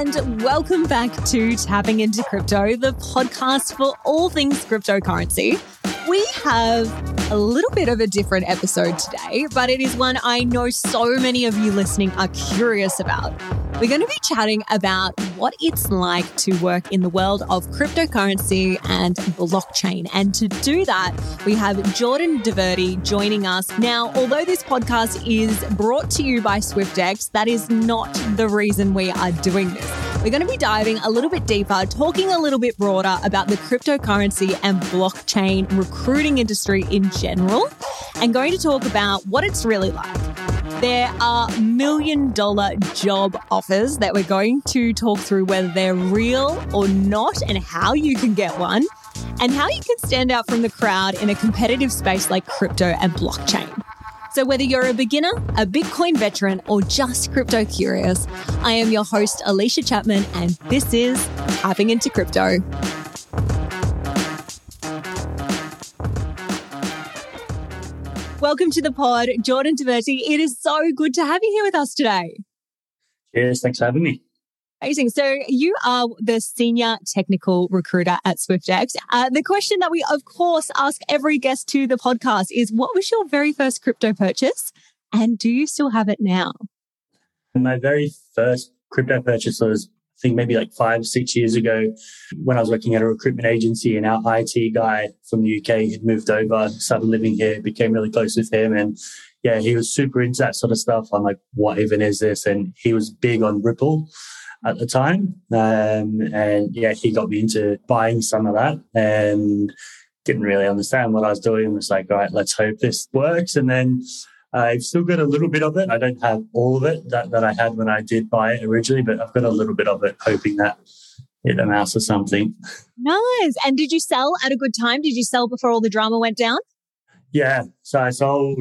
and welcome back to Tapping into Crypto, the podcast for all things cryptocurrency. We have a little bit of a different episode today, but it is one I know so many of you listening are curious about. We're going to be chatting about what it's like to work in the world of cryptocurrency and blockchain. And to do that, we have Jordan Divertie joining us. Now, although this podcast is brought to you by Swyftx, that is not the reason we are doing this. We're going to be diving a little bit deeper, talking a little bit broader about the cryptocurrency and blockchain recruiting industry in general, and going to talk about what it's really like. There are $1 million job offers that we're going to talk through, whether they're real or not, and how you can get one, and how you can stand out from the crowd in a competitive space like crypto and blockchain. So whether you're a beginner, a Bitcoin veteran, or just crypto curious, I am your host, Alicia Chapman, and this is Tapping into Crypto. Welcome to the pod, Jordan Divertie. It is so good to have you here with us today. Cheers. Thanks for having me. Amazing. So you are the senior technical recruiter at Swyftx. The question that we, of course, ask every guest to the podcast is, what was your very first crypto purchase and do you still have it now? My very first crypto purchase was, I think, maybe like 5-6 years ago when I was working at a recruitment agency, and our IT guy from the UK had moved over, started living here, became really close with him. And yeah, he was super into that sort of stuff. I'm like, what even is this? And he was big on Ripple at the time. And yeah, he got me into buying some of that and didn't really understand what I was doing. I was like, all right, let's hope this works. And then I've still got a little bit of it. I don't have all of it that I had when I did buy it originally, but I've got a little bit of it, hoping that it amounts to something. Nice. And did you sell at a good time? Did you sell before all the drama went down? Yeah. So I sold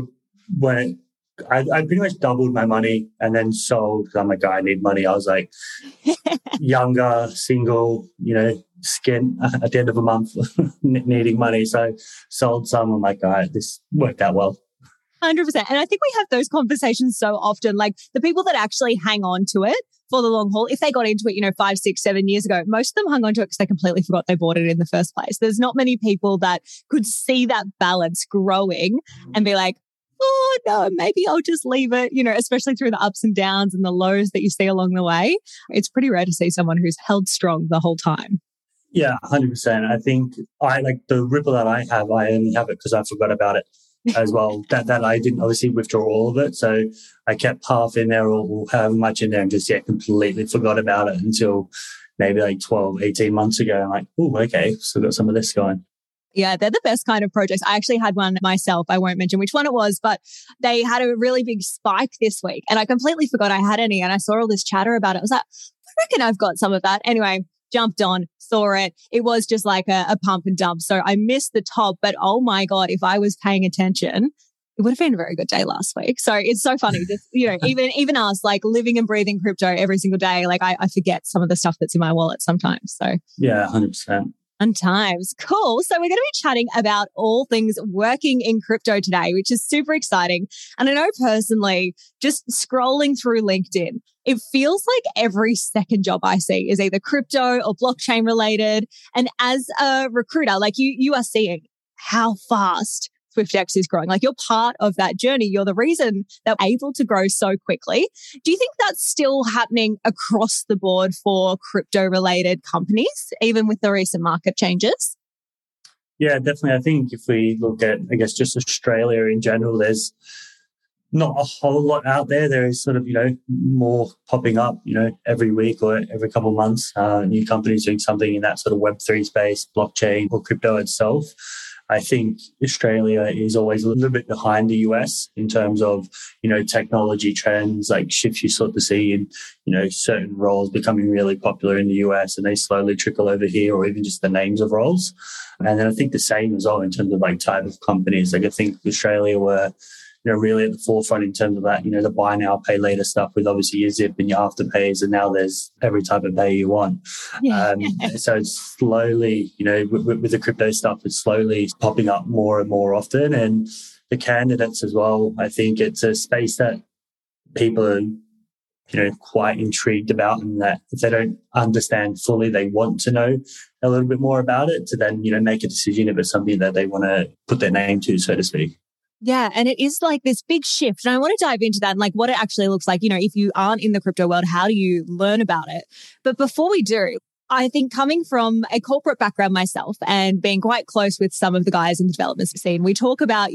when I pretty much doubled my money and then sold. I'm like, I need money. I was like younger, single, skint at the end of a month needing money. So sold some. I'm like, all right, this worked out well. 100%. And I think we have those conversations so often. Like the people that actually hang on to it for the long haul, if they got into it, 5, 6, 7 years ago, most of them hung on to it because they completely forgot they bought it in the first place. There's not many people that could see that balance growing and be like, oh no, maybe I'll just leave it, especially through the ups and downs and the lows that you see along the way. It's pretty rare to see someone who's held strong the whole time. Yeah, 100%. I think I like the Ripple that I have, I only have it because I forgot about it. As well, that I didn't obviously withdraw all of it. So I kept half in there or however much in there and just completely forgot about it until maybe like 12, 18 months ago. I'm like, oh, okay, so got some of this going. Yeah, they're the best kind of projects. I actually had one myself. I won't mention which one it was, but they had a really big spike this week and I completely forgot I had any and I saw all this chatter about it. I was like, I reckon I've got some of that. Anyway, jumped on, saw it. It was just like a pump and dump. So I missed the top, but oh my God, if I was paying attention, it would have been a very good day last week. So it's so funny. Just, even us, like living and breathing crypto every single day, like I forget some of the stuff that's in my wallet sometimes. So yeah, 100%. And times. Cool. So we're going to be chatting about all things working in crypto today, which is super exciting. And I know personally, just scrolling through LinkedIn, it feels like every second job I see is either crypto or blockchain related. And as a recruiter, like you are seeing how fast Swyftx is growing. Like you're part of that journey. You're the reason they're able to grow so quickly. Do you think that's still happening across the board for crypto related companies, even with the recent market changes? Yeah, definitely. I think if we look at, just Australia in general, there's not a whole lot out there. There is sort of, more popping up, every week or every couple of months, new companies doing something in that sort of Web3 space, blockchain or crypto itself. I think Australia is always a little bit behind the US in terms of, technology trends, like shifts you sort of see in, certain roles becoming really popular in the US and they slowly trickle over here, or even just the names of roles. And then I think the same as well in terms of like type of companies. Like I think Australia were, really at the forefront in terms of that, the buy now, pay later stuff with obviously your Zip and your Afterpays, and now there's every type of pay you want. Yeah. So it's slowly, with the crypto stuff, it's slowly popping up more and more often. And the candidates as well, I think it's a space that people quite intrigued about, and that if they don't understand fully, they want to know a little bit more about it to then, make a decision if it's something that they want to put their name to, so to speak. Yeah. And it is like this big shift. And I want to dive into that and like what it actually looks like. If you aren't in the crypto world, how do you learn about it? But before we do, I think coming from a corporate background myself and being quite close with some of the guys in the development scene, we talk about,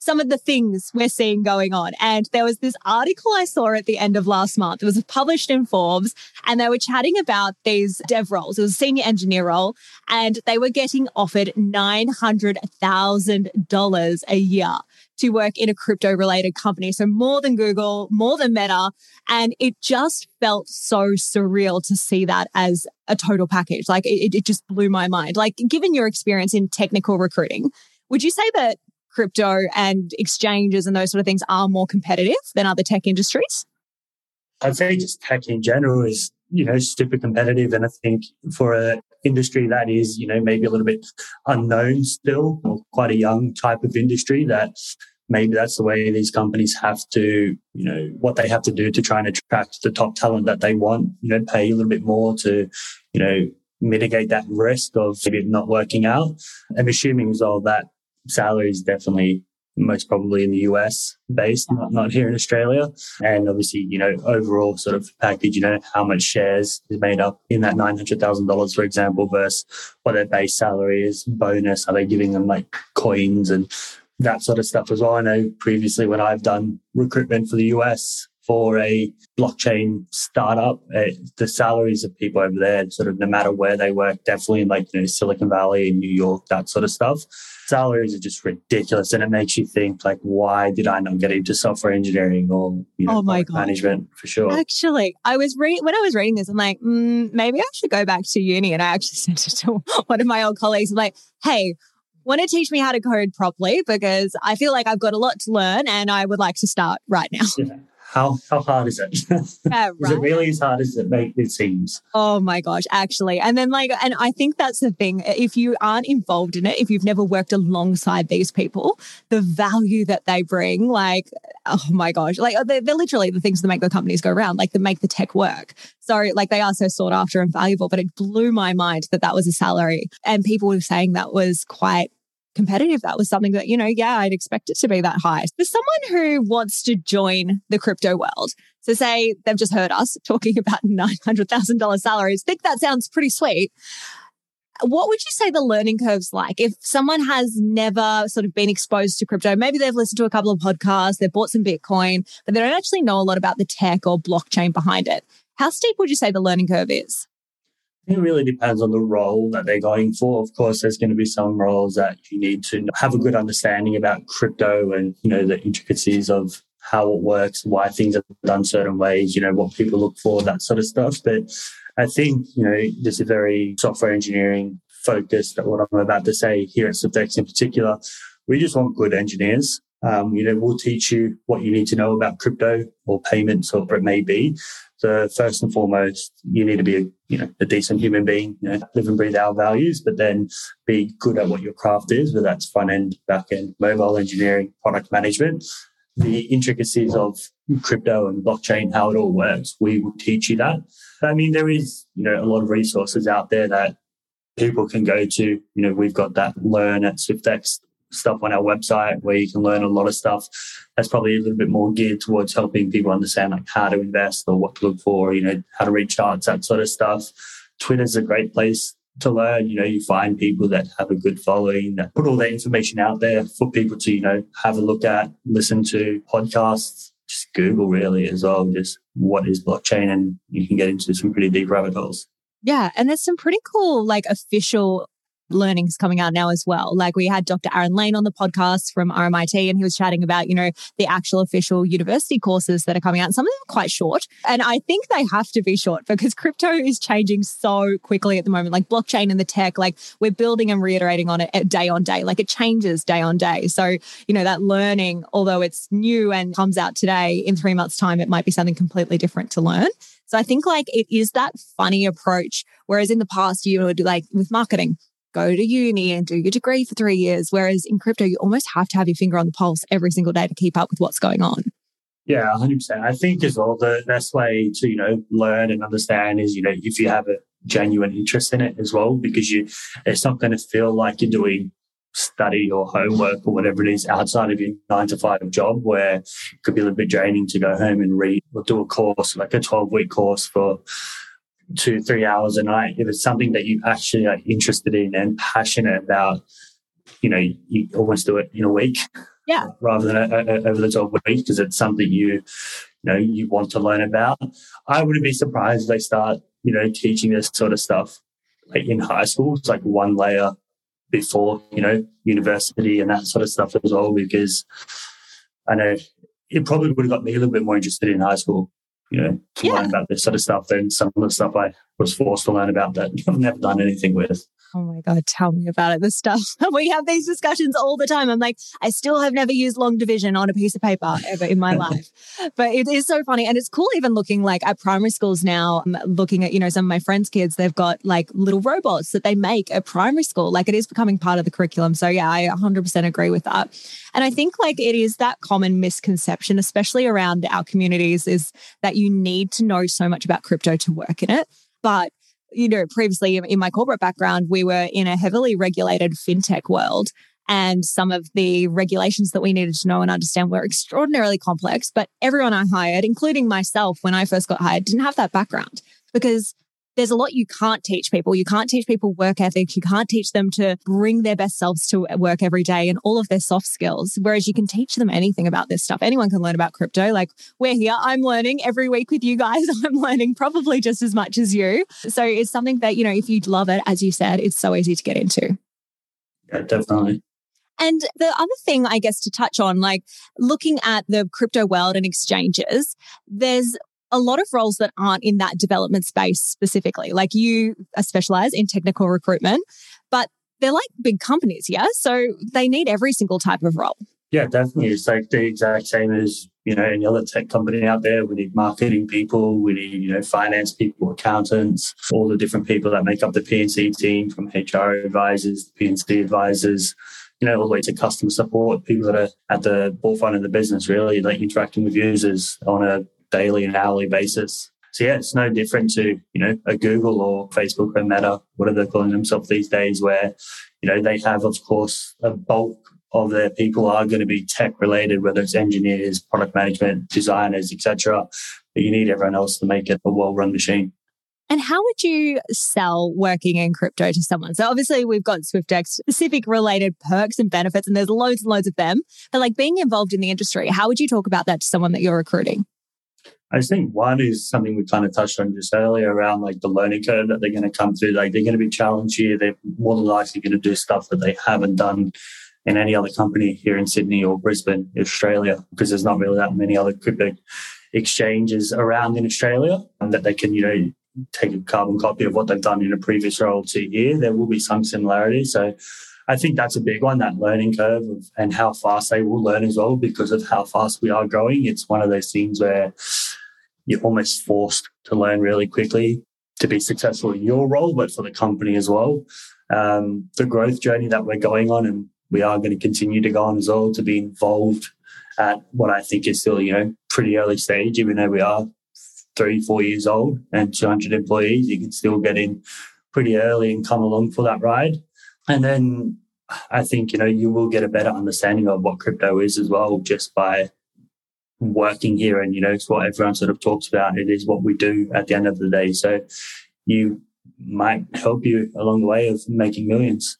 some of the things we're seeing going on. And there was this article I saw at the end of last month. It was published in Forbes and they were chatting about these dev roles. It was a senior engineer role and they were getting offered $900,000 a year to work in a crypto related company. So more than Google, more than Meta. And it just felt so surreal to see that as a total package. Like it just blew my mind. Like given your experience in technical recruiting, would you say that crypto and exchanges and those sort of things are more competitive than other tech industries? I'd say just tech in general is, super competitive. And I think for an industry that is, maybe a little bit unknown still, or quite a young type of industry, that maybe that's the way these companies have to, what they have to do to try and attract the top talent that they want, pay a little bit more to, mitigate that risk of maybe it not working out. I'm assuming as well that salary is definitely most probably in the US based, not here in Australia. And obviously, overall sort of package, how much shares is made up in that $900,000, for example, versus what their base salary is, bonus, are they giving them like coins and that sort of stuff as well. I know previously when I've done recruitment for the US for a blockchain startup, the salaries of people over there, sort of no matter where they work, definitely like Silicon Valley and New York, that sort of stuff, salaries are just ridiculous, and it makes you think like, why did I not get into software engineering or management for sure? Actually, when I was reading this, I'm like, maybe I should go back to uni, and I actually sent it to one of my old colleagues. I'm like, hey, want to teach me how to code properly because I feel like I've got a lot to learn and I would like to start right now. Yeah. How hard is it? Yeah, right. Is it really as hard as it seems? Oh my gosh, actually. And then and I think that's the thing. If you aren't involved in it, if you've never worked alongside these people, the value that they bring, like, oh my gosh, like they're literally the things that make the companies go around, like that make the tech work. So like they are so sought after and valuable, but it blew my mind that was a salary. And people were saying that was quite competitive. That was something that, I'd expect it to be that high. For someone who wants to join the crypto world, so say they've just heard us talking about $900,000 salaries, think that sounds pretty sweet. What would you say the learning curve's like? If someone has never sort of been exposed to crypto, maybe they've listened to a couple of podcasts, they've bought some Bitcoin, but they don't actually know a lot about the tech or blockchain behind it. How steep would you say the learning curve is? It really depends on the role that they're going for. Of course, there's going to be some roles that you need to have a good understanding about crypto and, the intricacies of how it works, why things are done certain ways, what people look for, that sort of stuff. But I think, this is very software engineering focused, what I'm about to say here at Swyftx in particular. We just want good engineers. We'll teach you what you need to know about crypto or payments or whatever it may be. So first and foremost, you need to be a decent human being, live and breathe our values, but then be good at what your craft is, whether that's front end, back end, mobile engineering, product management, the intricacies of crypto and blockchain, how it all works. We will teach you that. I mean, there is, a lot of resources out there that people can go to. We've got that Learn at Swyftx stuff on our website where you can learn a lot of stuff that's probably a little bit more geared towards helping people understand like how to invest or what to look for, how to read charts, that sort of stuff. Twitter's a great place to learn. You find people that have a good following that put all that information out there for people to, have a look at, listen to podcasts, just Google really as well, just what is blockchain, and you can get into some pretty deep rabbit holes. Yeah. And there's some pretty cool like official learnings coming out now as well. Like we had Dr. Aaron Lane on the podcast from RMIT, and he was chatting about, the actual official university courses that are coming out. Some of them are quite short. And I think they have to be short because crypto is changing so quickly at the moment. Like blockchain and the tech, like we're building and reiterating on it day on day. Like it changes day on day. So, that learning, although it's new and comes out today, in 3 months' time, it might be something completely different to learn. So I think like it is that funny approach. Whereas in the past, you would like with marketing, go to uni and do your degree for 3 years. Whereas in crypto, you almost have to have your finger on the pulse every single day to keep up with what's going on. Yeah, 100%. I think as well, the best way to, you know, learn and understand is, you know, if you have a genuine interest in it as well, because it's not going to feel like you're doing study or homework or whatever it is outside of your 9-to-5 job, where it could be a little bit draining to go home and read or do a course, like a 12-week course for 2-3 hours a night. If it's something that you actually are interested in and passionate about, you know, you almost do it in a week. Yeah. Rather than over the 12 weeks, because it's something you want to learn about. I wouldn't be surprised if they start, you know, teaching this sort of stuff like in high school. It's like one layer before, you know, university and that sort of stuff as well, because I know it probably would have got me a little bit more interested in high school, you know, to learn about this sort of stuff than some of the stuff I was forced to learn about that I've never done anything with. Oh my God, tell me about it, this stuff. We have these discussions all the time. I'm like, I still have never used long division on a piece of paper ever in my life. But it is so funny. And it's cool even looking like at primary schools now, looking at, you know, some of my friends' kids, they've got like little robots that they make at primary school. Like it is becoming part of the curriculum. So yeah, I 100% agree with that. And I think like it is that common misconception, especially around our communities, is that you need to know so much about crypto to work in it. But you know, previously in my corporate background, we were in a heavily regulated fintech world, and some of the regulations that we needed to know and understand were extraordinarily complex. But everyone I hired, including myself when I first got hired, didn't have that background, because there's a lot you can't teach people. You can't teach people work ethic. You can't teach them to bring their best selves to work every day and all of their soft skills. Whereas you can teach them anything about this stuff. Anyone can learn about crypto. Like we're here. I'm learning every week with you guys. I'm learning probably just as much as you. So it's something that, you know, if you love it, as you said, it's so easy to get into. Yeah, definitely. And the other thing, I guess, to touch on, like looking at the crypto world and exchanges, there's a lot of roles that aren't in that development space specifically. Like you specialize in technical recruitment, but they're like big companies, yeah? So they need every single type of role. Yeah, definitely. It's like the exact same as, you know, any other tech company out there. We need marketing people, we need, you know, finance people, accountants, all the different people that make up the P&C team, from HR advisors, P&C advisors, you know, all the way to customer support, people that are at the forefront of the business, really, like interacting with users on a daily and hourly basis. So yeah, it's no different to, you know, a Google or Facebook or Meta, whatever they're calling themselves these days, where, you know, they have, of course, a bulk of their people are going to be tech related, whether it's engineers, product management, designers, etc. But you need everyone else to make it a well-run machine. And how would you sell working in crypto to someone? So obviously we've got Swyftx specific related perks and benefits, and there's loads and loads of them. But like being involved in the industry, how would you talk about that to someone that you're recruiting? I think one is something we kind of touched on just earlier around like the learning curve that they're going to come through. Like they're going to be challenged here. They're more than likely going to do stuff that they haven't done in any other company here in Sydney or Brisbane, Australia, because there's not really that many other crypto exchanges around in Australia and that they can, you know, take a carbon copy of what they've done in a previous role to here. There will be some similarity. So I think that's a big one, that learning curve and how fast they will learn as well, because of how fast we are growing. It's one of those things where you're almost forced to learn really quickly to be successful in your role, but for the company as well. The growth journey that we're going on, and we are going to continue to go on as well, to be involved at what I think is still, you know, pretty early stage, even though we are 3-4 years old and 200 employees, you can still get in pretty early and come along for that ride. And then I think, you know, you will get a better understanding of what crypto is as well, just by working here. And, you know, it's what everyone sort of talks about. It is what we do at the end of the day. So you might help you along the way of making millions.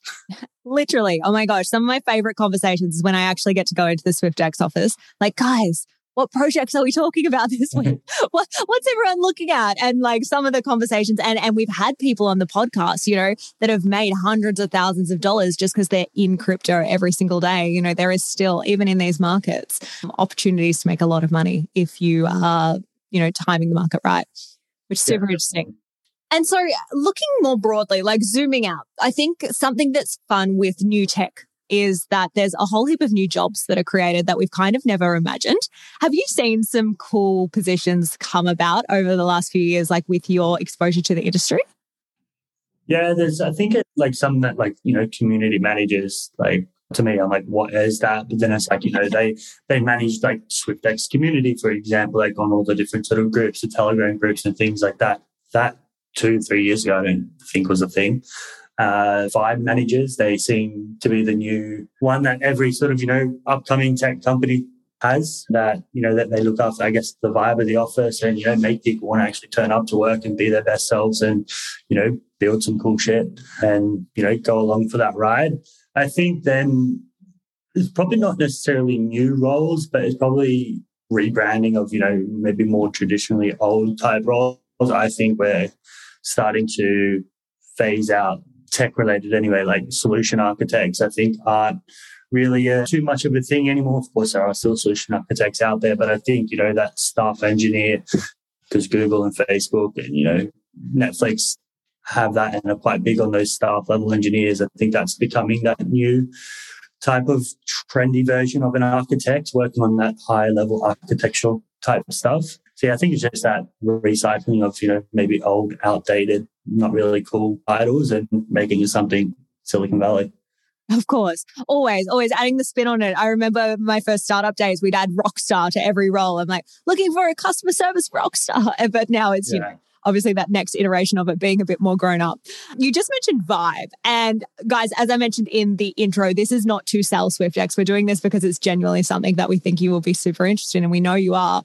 Literally. Oh my gosh. Some of my favorite conversations is when I actually get to go into the Swyftx office, like, guys, what projects are we talking about this week? What's everyone looking at? And like some of the conversations, and we've had people on the podcast, you know, that have made hundreds of thousands of dollars just because they're in crypto every single day. You know, there is still, even in these markets, opportunities to make a lot of money if you are, you know, timing the market right, which is super interesting. And so looking more broadly, like zooming out, I think something that's fun with new tech is that there's a whole heap of new jobs that are created that we've kind of never imagined. Have you seen some cool positions come about over the last few years, like with your exposure to the industry? Yeah, there's, I think, like some that, like, you know, community managers, like to me, I'm like, what is that? But then it's like, you know, they manage like Swyftx community, for example, like on all the different sort of groups, the Telegram groups and things like that. That 2-3 years ago, I don't think was a thing. Vibe managers, they seem to be the new one that every sort of, you know, upcoming tech company has that, you know, that they look after, I guess, the vibe of the office and, you know, make people want to actually turn up to work and be their best selves and, you know, build some cool shit and, you know, go along for that ride. I think then it's probably not necessarily new roles, but it's probably rebranding of, you know, maybe more traditionally old type roles. I think we're starting to phase out tech related anyway, like solution architects, I think aren't really too much of a thing anymore. Of course, there are still solution architects out there, but I think, you know, that staff engineer, because Google and Facebook and, you know, Netflix have that and are quite big on those staff level engineers. I think that's becoming that new type of trendy version of an architect working on that high level architectural type of stuff. So yeah, I think it's just that recycling of, you know, maybe old, outdated, not really cool titles and making it something Silicon Valley. Of course. Always adding the spin on it. I remember my first startup days, we'd add rockstar to every role. I'm like, looking for a customer service rockstar. But now it's, you know, obviously that next iteration of it being a bit more grown up. You just mentioned vibe. And guys, as I mentioned in the intro, this is not to sell Swyftx. We're doing this because it's genuinely something that we think you will be super interested in and we know you are.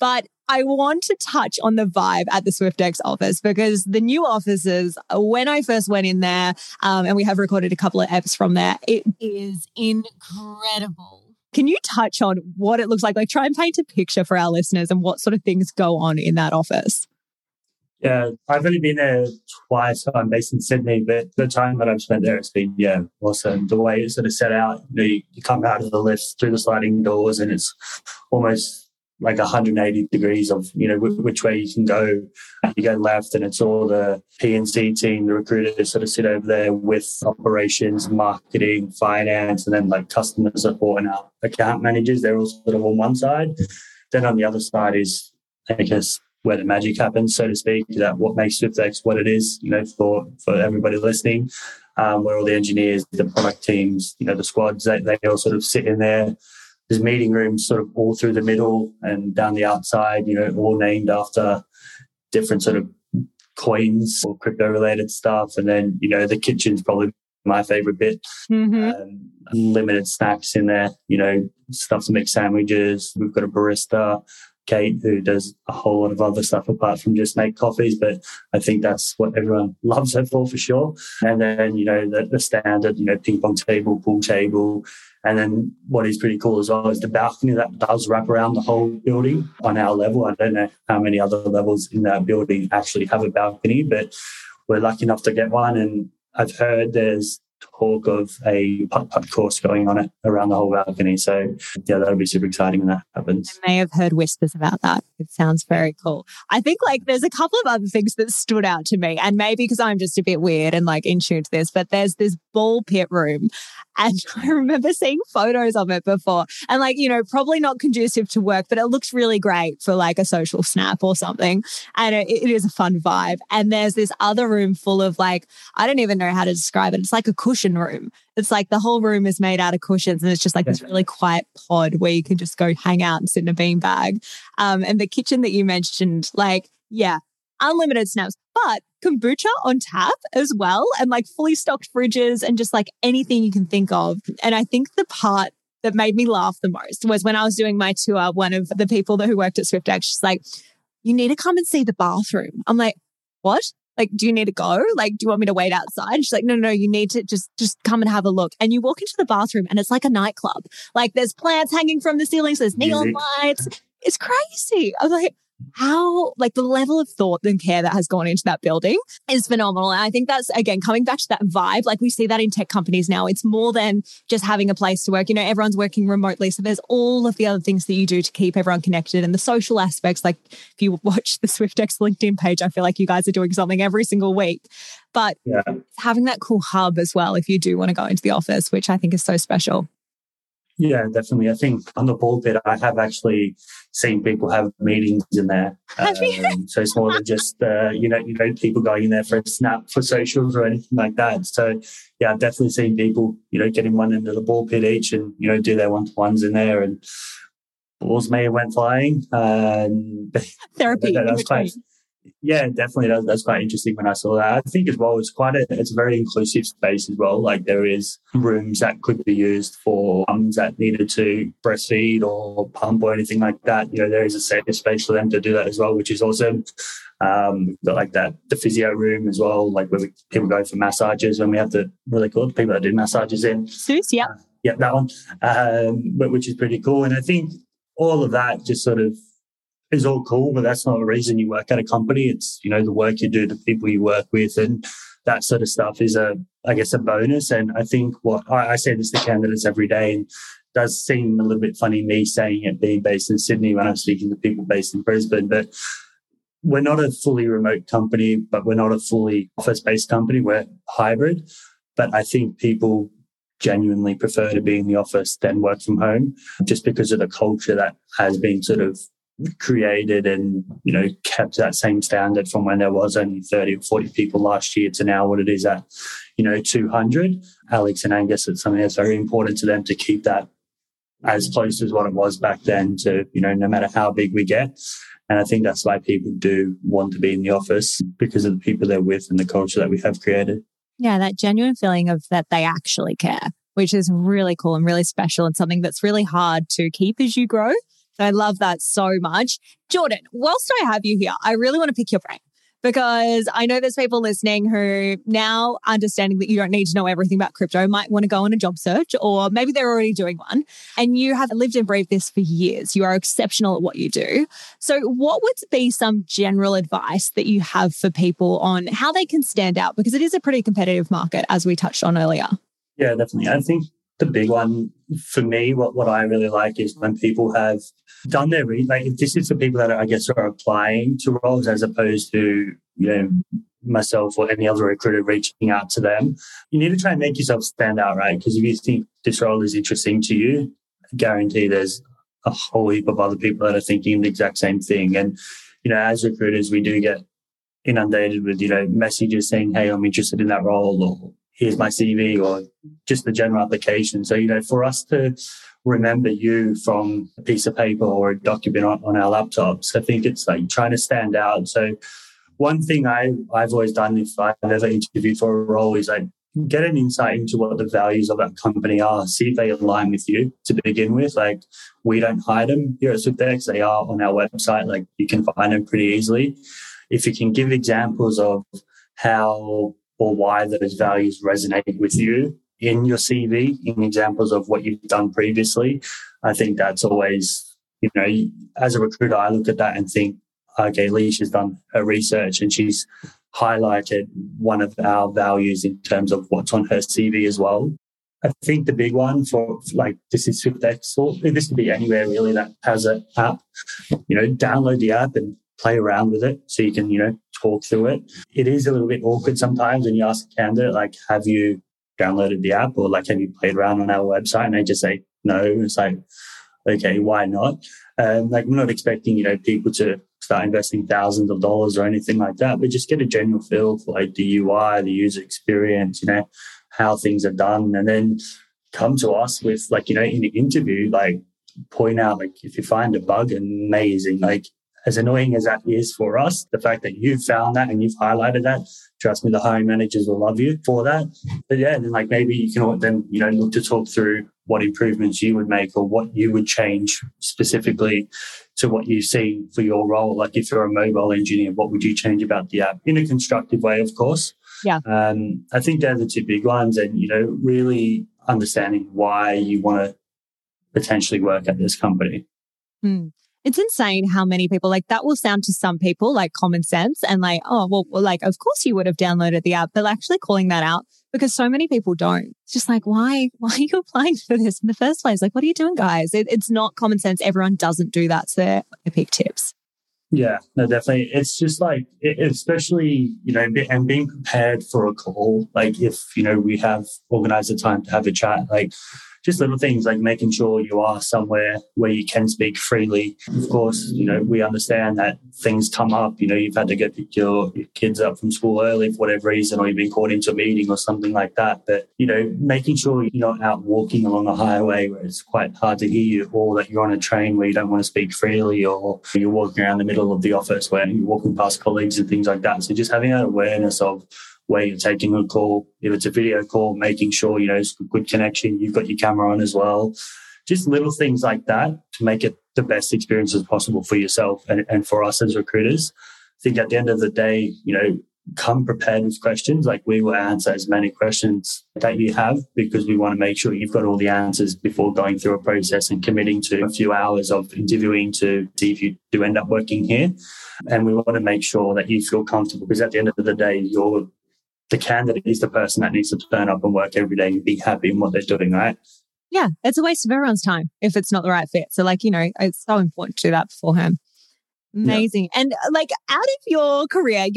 But I want to touch on the vibe at the Swyftx office because the new offices, when I first went in there, and we have recorded a couple of eps from there, it is incredible. Can you touch on what it looks like? Like, try and paint a picture for our listeners and what sort of things go on in that office. Yeah, I've only been there twice. I'm based in Sydney, but the time that I've spent there, it's been, yeah, awesome. The way it's sort of set out, you know, you come out of the lifts through the sliding doors and it's almost like 180 degrees of, you know, which way you can go. You go left and it's all the P&C team, the recruiters sort of sit over there with operations, marketing, finance, and then like customer support and our account managers. They're all sort of on one side. Then on the other side is, I guess, where the magic happens, so to speak, that what makes Swyftx what it is, you know, for everybody listening, where all the engineers, the product teams, you know, the squads, they all sort of sit in there. There's meeting rooms sort of all through the middle and down the outside, you know, all named after different sort of coins or crypto-related stuff. And then, you know, the kitchen's probably my favorite bit. Mm-hmm. Unlimited snacks in there, you know, stuff to make sandwiches. We've got a barista, Kate, who does a whole lot of other stuff apart from just make coffees, but I think that's what everyone loves her for sure. And then, you know, the standard, you know, ping pong table, pool table. And then what is pretty cool as well is the balcony that does wrap around the whole building on our level. I don't know how many other levels in that building actually have a balcony, but we're lucky enough to get one. And I've heard there's talk of a putt-putt course going on it around the whole balcony. So yeah, that'll be super exciting when that happens. I may have heard whispers about that. It sounds very cool. I think like there's a couple of other things that stood out to me, and maybe because I'm just a bit weird and like in tune to this, but there's this ball pit room. And I remember seeing photos of it before and like, you know, probably not conducive to work, but it looks really great for like a social snap or something. And it is a fun vibe. And there's this other room full of like, I don't even know how to describe it. It's like a cushion room. It's like the whole room is made out of cushions and it's just like this really quiet pod where you can just go hang out and sit in a beanbag. And the kitchen that you mentioned, like, yeah, unlimited snaps, but kombucha on tap as well and like fully stocked fridges and just like anything you can think of. And I think the part that made me laugh the most was when I was doing my tour, one of the people who worked at Swyftx, she's like, you need to come and see the bathroom. I'm like, what? Like, do you need to go? Like, do you want me to wait outside? She's like, no, you need to just come and have a look. And you walk into the bathroom and it's like a nightclub. Like there's plants hanging from the ceilings, there's neon lights. It's crazy. I was like, how, like the level of thought and care that has gone into that building is phenomenal. And I think that's, again, coming back to that vibe, like we see that in tech companies now. It's more than just having a place to work. You know, everyone's working remotely. So there's all of the other things that you do to keep everyone connected and the social aspects. Like if you watch the Swyftx LinkedIn page, I feel like you guys are doing something every single week. But yeah, having that cool hub as well, if you do want to go into the office, which I think is so special. Yeah, definitely. I think on the ball pit, I have actually seen people have meetings in there. So it's more than just, people going in there for a snap for socials or anything like that. So, yeah, I've definitely seen people, getting one into the ball pit each and, do their one-to-ones in there. And balls may have went flying. Therapy. Yeah, definitely. That's quite interesting when I saw that. I think as well, it's a very inclusive space as well. Like there is rooms that could be used for mums that needed to breastfeed or pump or anything like that. There is a safe space for them to do that as well, which is awesome. The physio room as well, like where people go for massages when we have the really cool people that do massages in. Seuss, yeah. Yeah, that one, which is pretty cool. And I think all of that just sort of, is all cool, but that's not the reason you work at a company. It's, the work you do, the people you work with, and that sort of stuff is a bonus. And I think what I say this to candidates every day, and it does seem a little bit funny me saying it being based in Sydney when I'm speaking to people based in Brisbane, but we're not a fully remote company, but we're not a fully office-based company. We're hybrid, but I think people genuinely prefer to be in the office than work from home just because of the culture that has been sort of created and kept that same standard from when there was only 30 or 40 people last year to now what it is at 200. Alex and Angus, it's something that's very important to them to keep that as close as what it was back then to no matter how big we get. And I think that's why people do want to be in the office, because of the people they're with and the culture that we have created. Yeah, that genuine feeling of that they actually care, which is really cool and really special and something that's really hard to keep as you grow. I love that so much. Jordan, whilst I have you here, I really want to pick your brain, because I know there's people listening who now, understanding that you don't need to know everything about crypto, might want to go on a job search, or maybe they're already doing one, and you have lived and breathed this for years. You are exceptional at what you do. So what would be some general advice that you have for people on how they can stand out? Because it is a pretty competitive market, as we touched on earlier. Yeah, definitely. I think the big one for me, what I really like is when people have done their read. Like this is for people that are applying to roles as opposed to myself or any other recruiter reaching out to them. You need to try and make yourself stand out, right? Because if you think this role is interesting to you, I guarantee there's a whole heap of other people that are thinking the exact same thing. And as recruiters, we do get inundated with messages saying, "Hey, I'm interested in that role," or "Here's my CV," or just the general application. So, for us to remember you from a piece of paper or a document on our laptops, I think it's like trying to stand out. So one thing I've always done if I've ever interviewed for a role is like get an insight into what the values of that company are. See if they align with you to begin with. Like we don't hide them here at Swyftx. They are on our website. Like you can find them pretty easily. If you can give examples of how or why those values resonate with you in your CV, in examples of what you've done previously, I think that's always, as a recruiter, I look at that and think, okay, Alicia's done her research and she's highlighted one of our values in terms of what's on her CV as well. I think the big one for this is Swyftx, or this could be anywhere really that has an app, download the app and play around with it so you can, talk through it. It is a little bit awkward sometimes when you ask a candidate, like, have you downloaded the app or have you played around on our website? And they just say, no. It's like, okay, why not? We're not expecting, people to start investing thousands of dollars or anything like that, but just get a general feel for the UI, the user experience, how things are done. And then come to us with in an interview, point out, if you find a bug, amazing. As annoying as that is for us, the fact that you've found that and you've highlighted that, trust me, the hiring managers will love you for that. But yeah, then maybe you can then, look to talk through what improvements you would make or what you would change specifically to what you see for your role. Like if you're a mobile engineer, what would you change about the app in a constructive way, of course? Yeah. I think they're the two big ones, and, really understanding why you want to potentially work at this company. Mm. It's insane how many people that will sound to some people like common sense and of course you would have downloaded the app, but actually calling that out, because so many people don't. It's just why are you applying for this in the first place? What are you doing, guys? It's not common sense. Everyone doesn't do that. So they're epic tips. Yeah, no, definitely. It's just especially, and being prepared for a call. If, we have organized a time to have a chat, just little things like making sure you are somewhere where you can speak freely. Of course, you know, we understand that things come up. You know, you've had to go pick your kids up from school early for whatever reason, or you've been called into a meeting or something like that. But, you know, making sure you're not out walking along a highway where it's quite hard to hear you, or that you're on a train where you don't want to speak freely, or you're walking around the middle of the office where you're walking past colleagues and things like that. So just having that awareness of where you're taking a call, if it's a video call, making sure, you know, it's a good connection, you've got your camera on as well. Just little things like that to make it the best experience as possible for yourself and for us as recruiters. I think at the end of the day, you know, come prepared with questions. Like, we will answer as many questions that you have, because we want to make sure you've got all the answers before going through a process and committing to a few hours of interviewing to see if you do end up working here. And we want to make sure that you feel comfortable, because at the end of the day, you're the candidate is the person that needs to turn up and work every day and be happy in what they're doing, right? Yeah, it's a waste of everyone's time if it's not the right fit. So, like, you know, it's so important to do that beforehand. Amazing. Yeah. And like, out of your career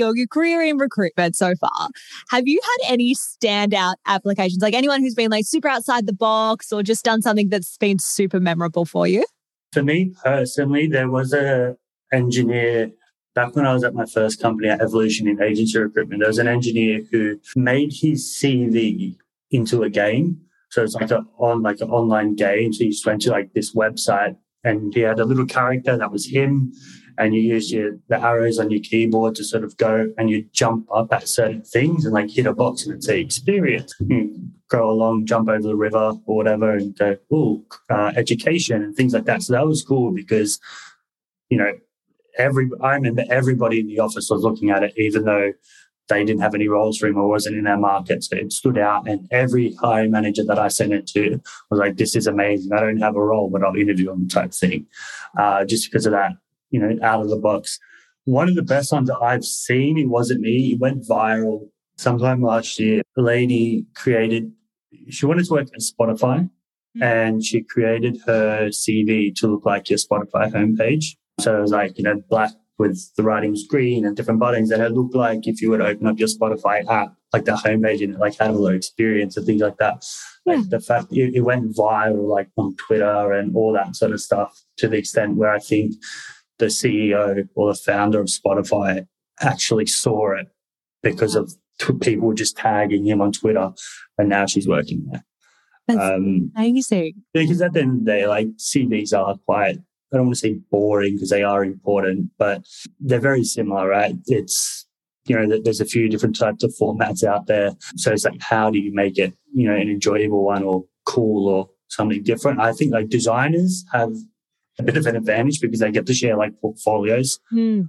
in recruitment so far, have you had any standout applications? Like anyone who's been like super outside the box or just done something that's been super memorable for you? For me personally, there was an engineer back when I was at my first company at Evolution in Agency Recruitment. There was an engineer who made his CV into a game. So it's like an online game. So you just went to like this website and he had a little character that was him. And you use the arrows on your keyboard to sort of go, and you jump up at certain things and like hit a box and it'd say experience. You go along, jump over the river or whatever and go, education and things like that. So that was cool because, you know, I remember everybody in the office was looking at it, even though they didn't have any roles for him or wasn't in their market. So it stood out, and every hiring manager that I sent it to was like, this is amazing. I don't have a role, but I'll interview him type thing, just because of that. You know, out of the box. One of the best ones that I've seen, it wasn't me, it went viral sometime last year. A lady she wanted to work at Spotify, and she created her CV to look like your Spotify homepage. So it was like, you know, black with the writing green and different buttons, and it looked like if you were to open up your Spotify app, like the homepage, and it like had a little experience and things like that. Yeah. Like the fact it went viral, like on Twitter and all that sort of stuff, to the extent where I think the CEO or the founder of Spotify actually saw it because of people just tagging him on Twitter, and now she's working there. That's amazing. Because at the end of the day, like, CVs are quite, I don't want to say boring because they are important, but they're very similar, right? It's, you know, there's a few different types of formats out there. So it's like, how do you make it, you know, an enjoyable one or cool or something different? I think like designers have a bit of an advantage because they get to share like portfolios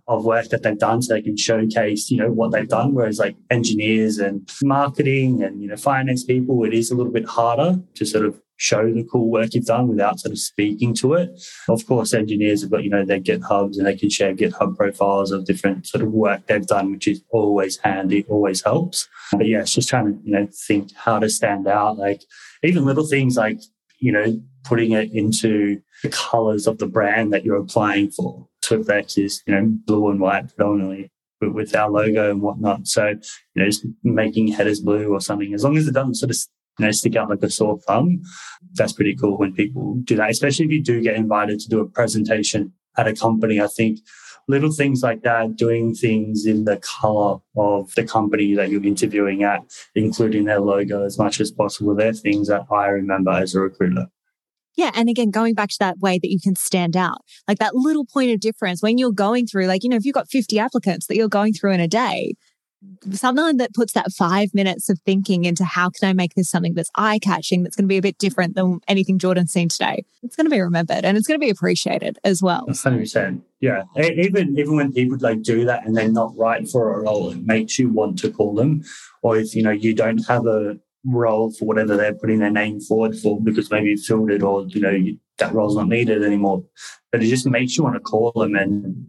of work that they've done, so they can showcase, you know, what they've done. Whereas like engineers and marketing and, you know, finance people, it is a little bit harder to sort of show the cool work you've done without sort of speaking to it. Of course, engineers have got, you know, their GitHubs, and they can share GitHub profiles of different sort of work they've done, which is always handy, always helps. But yeah, it's just trying to, you know, think how to stand out. Like even little things like, you know, putting it into the colours of the brand that you're applying for. Swyftx is, you know, blue and white predominantly with our logo and whatnot. So, you know, just making headers blue or something, as long as it doesn't sort of, you know, stick out like a sore thumb, that's pretty cool when people do that, especially if you do get invited to do a presentation at a company. I think little things like that, doing things in the colour of the company that you're interviewing at, including their logo as much as possible, they're things that I remember as a recruiter. Yeah. And again, going back to that way that you can stand out, like that little point of difference when you're going through, like, you know, if you've got 50 applicants that you're going through in a day, something that puts that 5 minutes of thinking into how can I make this something that's eye-catching, that's going to be a bit different than anything Jordan's seen today. It's going to be remembered and it's going to be appreciated as well. 100%. Yeah. Even when people like do that and they're not right for a role, it makes you want to call them. Or if, you know, you don't have a role for whatever they're putting their name forward for, because maybe you filled it, or, you know, that role's not needed anymore. But it just makes you want to call them and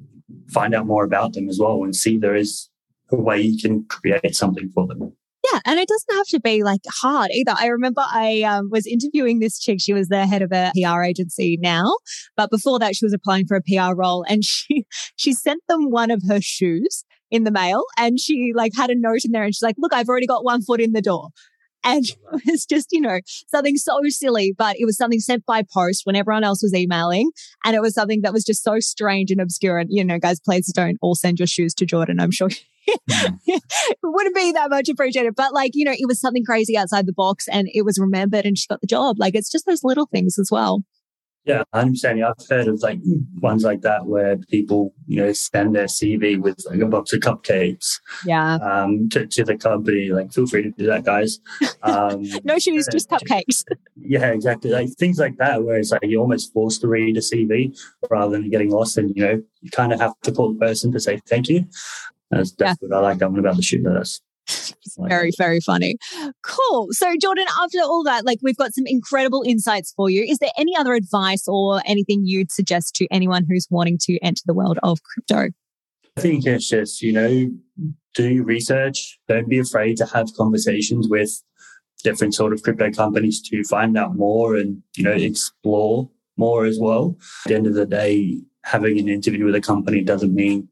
find out more about them as well, and see there is a way you can create something for them. Yeah, and it doesn't have to be like hard either. I remember I was interviewing this chick. She was the head of a PR agency now, but before that she was applying for a PR role, and she sent them one of her shoes in the mail, and she like had a note in there, and she's like, look, I've already got one foot in the door. And it was just, you know, something so silly, but it was something sent by post when everyone else was emailing. And it was something that was just so strange and obscure. And, you know, guys, please don't all send your shoes to Jordan. I'm sure it wouldn't be that much appreciated. But like, you know, it was something crazy outside the box and it was remembered and she got the job. Like, it's just those little things as well. Yeah, 100%. I've heard of like ones like that where people, you know, send their CV with like a box of cupcakes. Yeah. To the company, like, feel free to do that, guys. No shoes, just cupcakes. Yeah, exactly. Like things like that, where it's like you're almost forced to read a CV rather than getting lost, and you know, you kind of have to call the person to say thank you. That's what I like that one about the shoot notice. Very, very funny. Cool. So Jordan, after all that, like, we've got some incredible insights for you. Is there any other advice or anything you'd suggest to anyone who's wanting to enter the world of crypto? I think it's just, you know, do research. Don't be afraid to have conversations with different sort of crypto companies to find out more and, you know, explore more as well. At the end of the day, having an interview with a company doesn't mean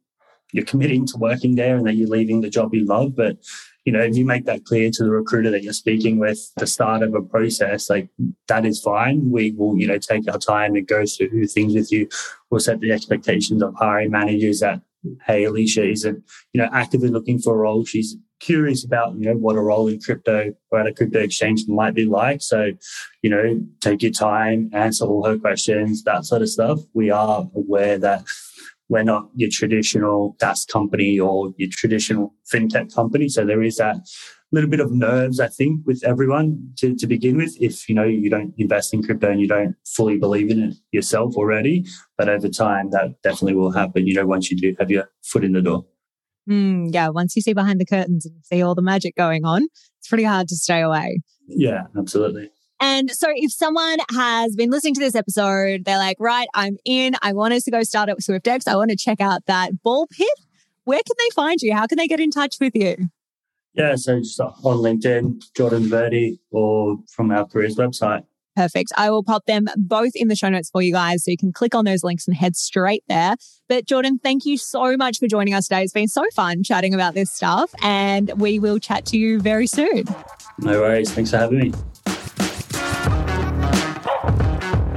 you're committing to working there and that you're leaving the job you love. But, you know, if you make that clear to the recruiter that you're speaking with at the start of a process, like, that is fine. We will, you know, take our time and go through things with you. We'll set the expectations of hiring managers that, hey, Alicia isn't, you know, actively looking for a role. She's curious about, you know, what a role in crypto or at a crypto exchange might be like. So, you know, take your time, answer all her questions, that sort of stuff. We are aware that we're not your traditional SaaS company or your traditional fintech company. So there is that little bit of nerves, I think, with everyone to begin with, if, you know, you don't invest in crypto and you don't fully believe in it yourself already. But over time, that definitely will happen, you know, once you do have your foot in the door. Yeah, once you see behind the curtains and see all the magic going on, it's pretty hard to stay away. Yeah, absolutely. And so if someone has been listening to this episode, they're like, right, I'm in, I want us to go start up Swyftx. I want to check out that ball pit. Where can they find you? How can they get in touch with you? Yeah, so just on LinkedIn, Jordan Divertie, or from our careers website. Perfect. I will pop them both in the show notes for you guys, so you can click on those links and head straight there. But Jordan, thank you so much for joining us today. It's been so fun chatting about this stuff, and we will chat to you very soon. No worries. Thanks for having me.